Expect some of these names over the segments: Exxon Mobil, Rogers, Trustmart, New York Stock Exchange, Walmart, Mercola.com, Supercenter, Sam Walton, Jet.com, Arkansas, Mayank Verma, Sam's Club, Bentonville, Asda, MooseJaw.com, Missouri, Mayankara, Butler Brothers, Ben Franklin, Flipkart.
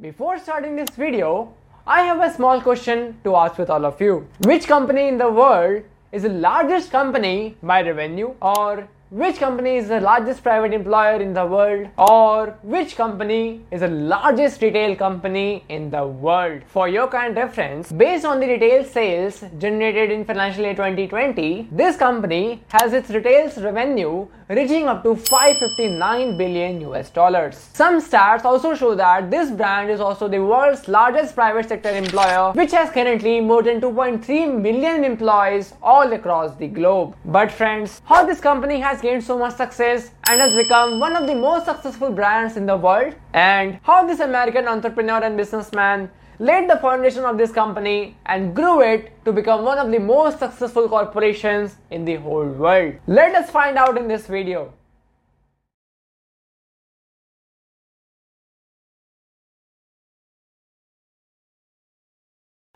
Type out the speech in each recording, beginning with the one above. Before starting this video, I have a small question to ask with all of you. Which company in the world is the largest company by revenue? Or which company is the largest private employer in the world? Or which company is the largest retail company in the world? For your kind reference, based on the retail sales generated in financial year 2020, this company has its retail revenue reaching up to $559 billion US. Some stats also show that this brand is also the world's largest private sector employer, which has currently more than 2.3 million employees all across the globe. But friends, how this company has gained so much success and has become one of the most successful brands in the world, and how this American entrepreneur and businessman laid the foundation of this company and grew it to become one of the most successful corporations in the whole world. Let us find out in this video.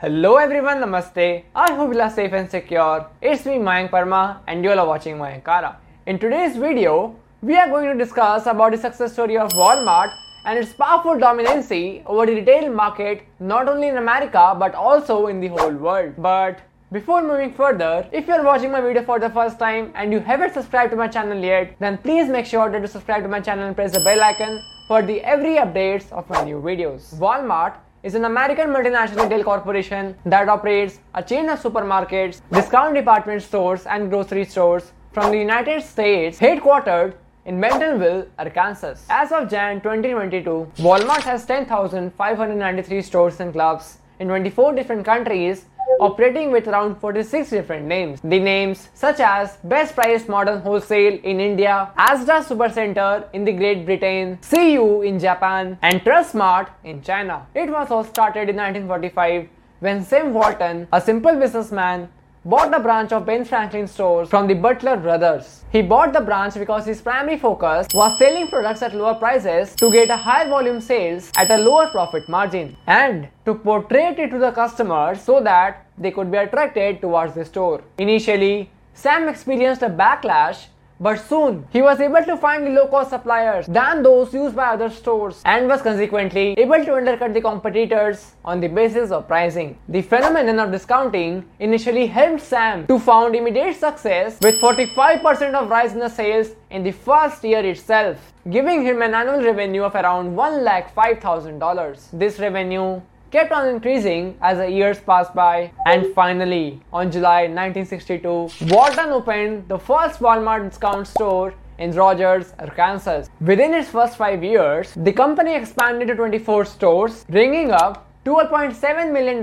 Hello everyone, namaste. I hope you are safe and secure. It's me Mayank Verma and you all are watching Mayankara. In today's video, we are going to discuss about the success story of Walmart and its powerful dominancy over the retail market, not only in America but also in the whole world. But before moving further, if you are watching my video for the first time and you haven't subscribed to my channel yet, then please make sure that you subscribe to my channel and press the bell icon for the every updates of my new videos. Walmart is an American multinational retail corporation that operates a chain of supermarkets, discount department stores and grocery stores from the United States, headquartered in Bentonville, Arkansas. As of Jan 2022, Walmart has 10,593 stores and clubs in 24 different countries, operating with around 46 different names. The names such as Best Price Modern Wholesale in India, Asda Supercenter in the Great Britain, CU in Japan, and Trustmart in China. It was all started in 1945 when Sam Walton, a simple businessman, bought the branch of Ben Franklin stores from the Butler Brothers. He bought the branch because his primary focus was selling products at lower prices to get a higher volume sales at a lower profit margin, and to portray it to the customers so that they could be attracted towards the store. Initially, Sam experienced a backlash, but soon he was able to find low-cost suppliers than those used by other stores and was consequently able to undercut the competitors on the basis of pricing. The phenomenon of discounting initially helped Sam to found immediate success with 45% of rise in the sales in the first year itself, giving him an annual revenue of around $105,000. This revenue kept on increasing as the years passed by, and finally, on July 1962, Walton opened the first Walmart discount store in Rogers, Arkansas. Within its first 5 years, the company expanded to 24 stores, bringing up $12.7 million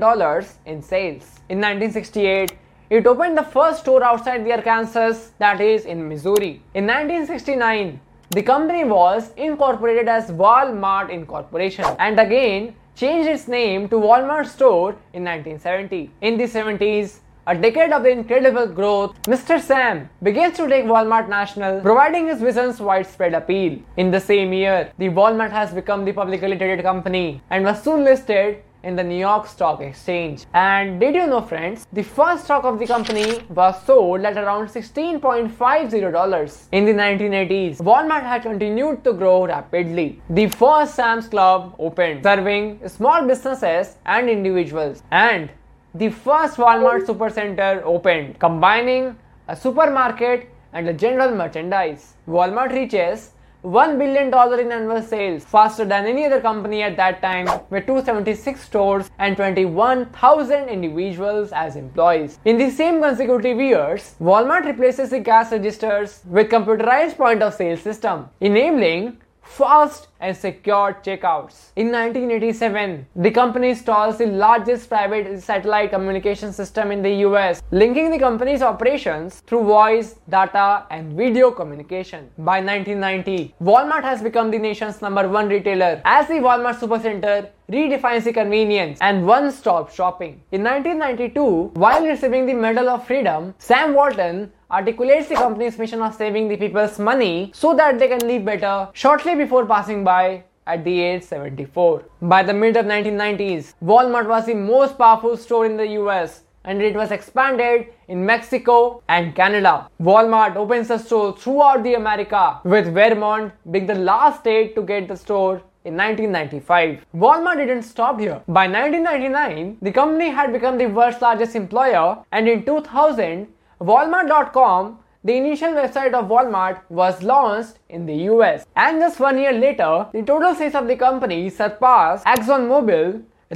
in sales. In 1968, it opened the first store outside the Arkansas, that is in Missouri. In 1969, the company was incorporated as Walmart Incorporation and again changed its name to Walmart Store in 1970. In the 70s, a decade of incredible growth, Mr. Sam begins to take Walmart national, providing his vision's widespread appeal. In the same year, the Walmart has become the publicly traded company and was soon listed in the New York Stock Exchange. And did you know friends, the first stock of the company was sold at around $16.50. In the 1980s, Walmart had continued to grow rapidly. The first Sam's Club opened, serving small businesses and individuals. And the first Walmart Supercenter opened, combining a supermarket and a general merchandise. Walmart reaches $1 billion in annual sales, faster than any other company at that time, with 276 stores and 21,000 individuals as employees. In the same consecutive years, Walmart replaces the cash registers with computerized point-of-sale system, enabling fast and secure checkouts. In 1987, the company installs the largest private satellite communication system in the US, linking the company's operations through voice, data, and video communication. By 1990, Walmart has become the nation's #1 retailer, as the Walmart Supercenter redefines the convenience and one-stop shopping. In 1992, while receiving the Medal of Freedom, Sam Walton articulates the company's mission of saving the people's money so that they can live better, shortly before passing by at the age 74. By the mid of 1990s, Walmart was the most powerful store in the US, and it was expanded in Mexico and Canada. Walmart opens the store throughout the America, with Vermont being the last state to get the store in 1995. Walmart didn't stop here. By 1999, the company had become the world's largest employer, and in 2000, Walmart.com, the initial website of Walmart, was launched in the US. And just 1 year later, the total sales of the company surpassed Exxon Mobil,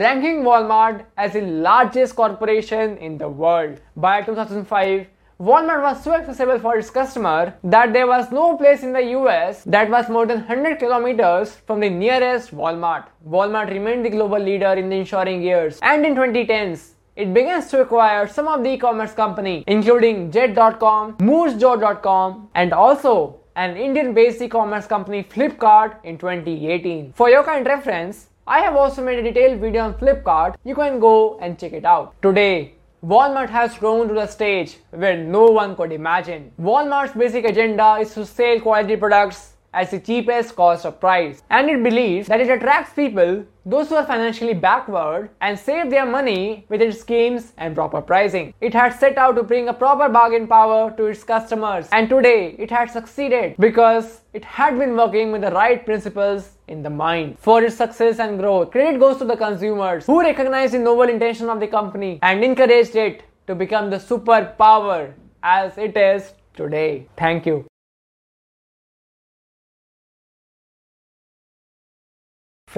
ranking Walmart as the largest corporation in the world. By 2005, Walmart was so accessible for its customer that there was no place in the US that was more than 100 kilometers from the nearest Walmart. Walmart remained the global leader in the ensuing years, and in 2010s, it begins to acquire some of the e-commerce companies, including Jet.com, MooseJaw.com, and also an Indian-based e-commerce company, Flipkart, in 2018. For your kind reference, I have also made a detailed video on Flipkart. You can go and check it out. Today, Walmart has grown to the stage where no one could imagine. Walmart's basic agenda is to sell quality products at the cheapest cost or price, and it believes that it attracts people, those who are financially backward, and save their money with its schemes and proper pricing. It had set out to bring a proper bargain power to its customers, and today it had succeeded because it had been working with the right principles in the mind. For its success and growth, credit goes to the consumers who recognized the noble intention of the company and encouraged it to become the superpower as it is today. Thank you.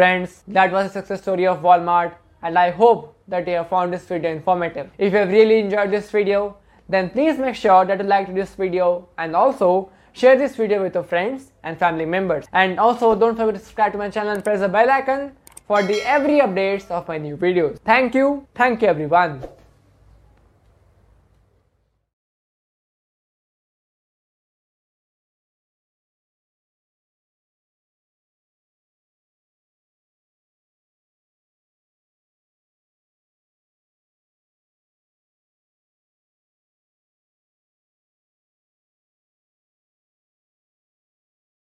Friends, that was a success story of Walmart, and I hope that you have found this video informative. If you have really enjoyed this video, then please make sure that you like this video and also share this video with your friends and family members. And also don't forget to subscribe to my channel and press the bell icon for every updates of my new videos. Thank you everyone.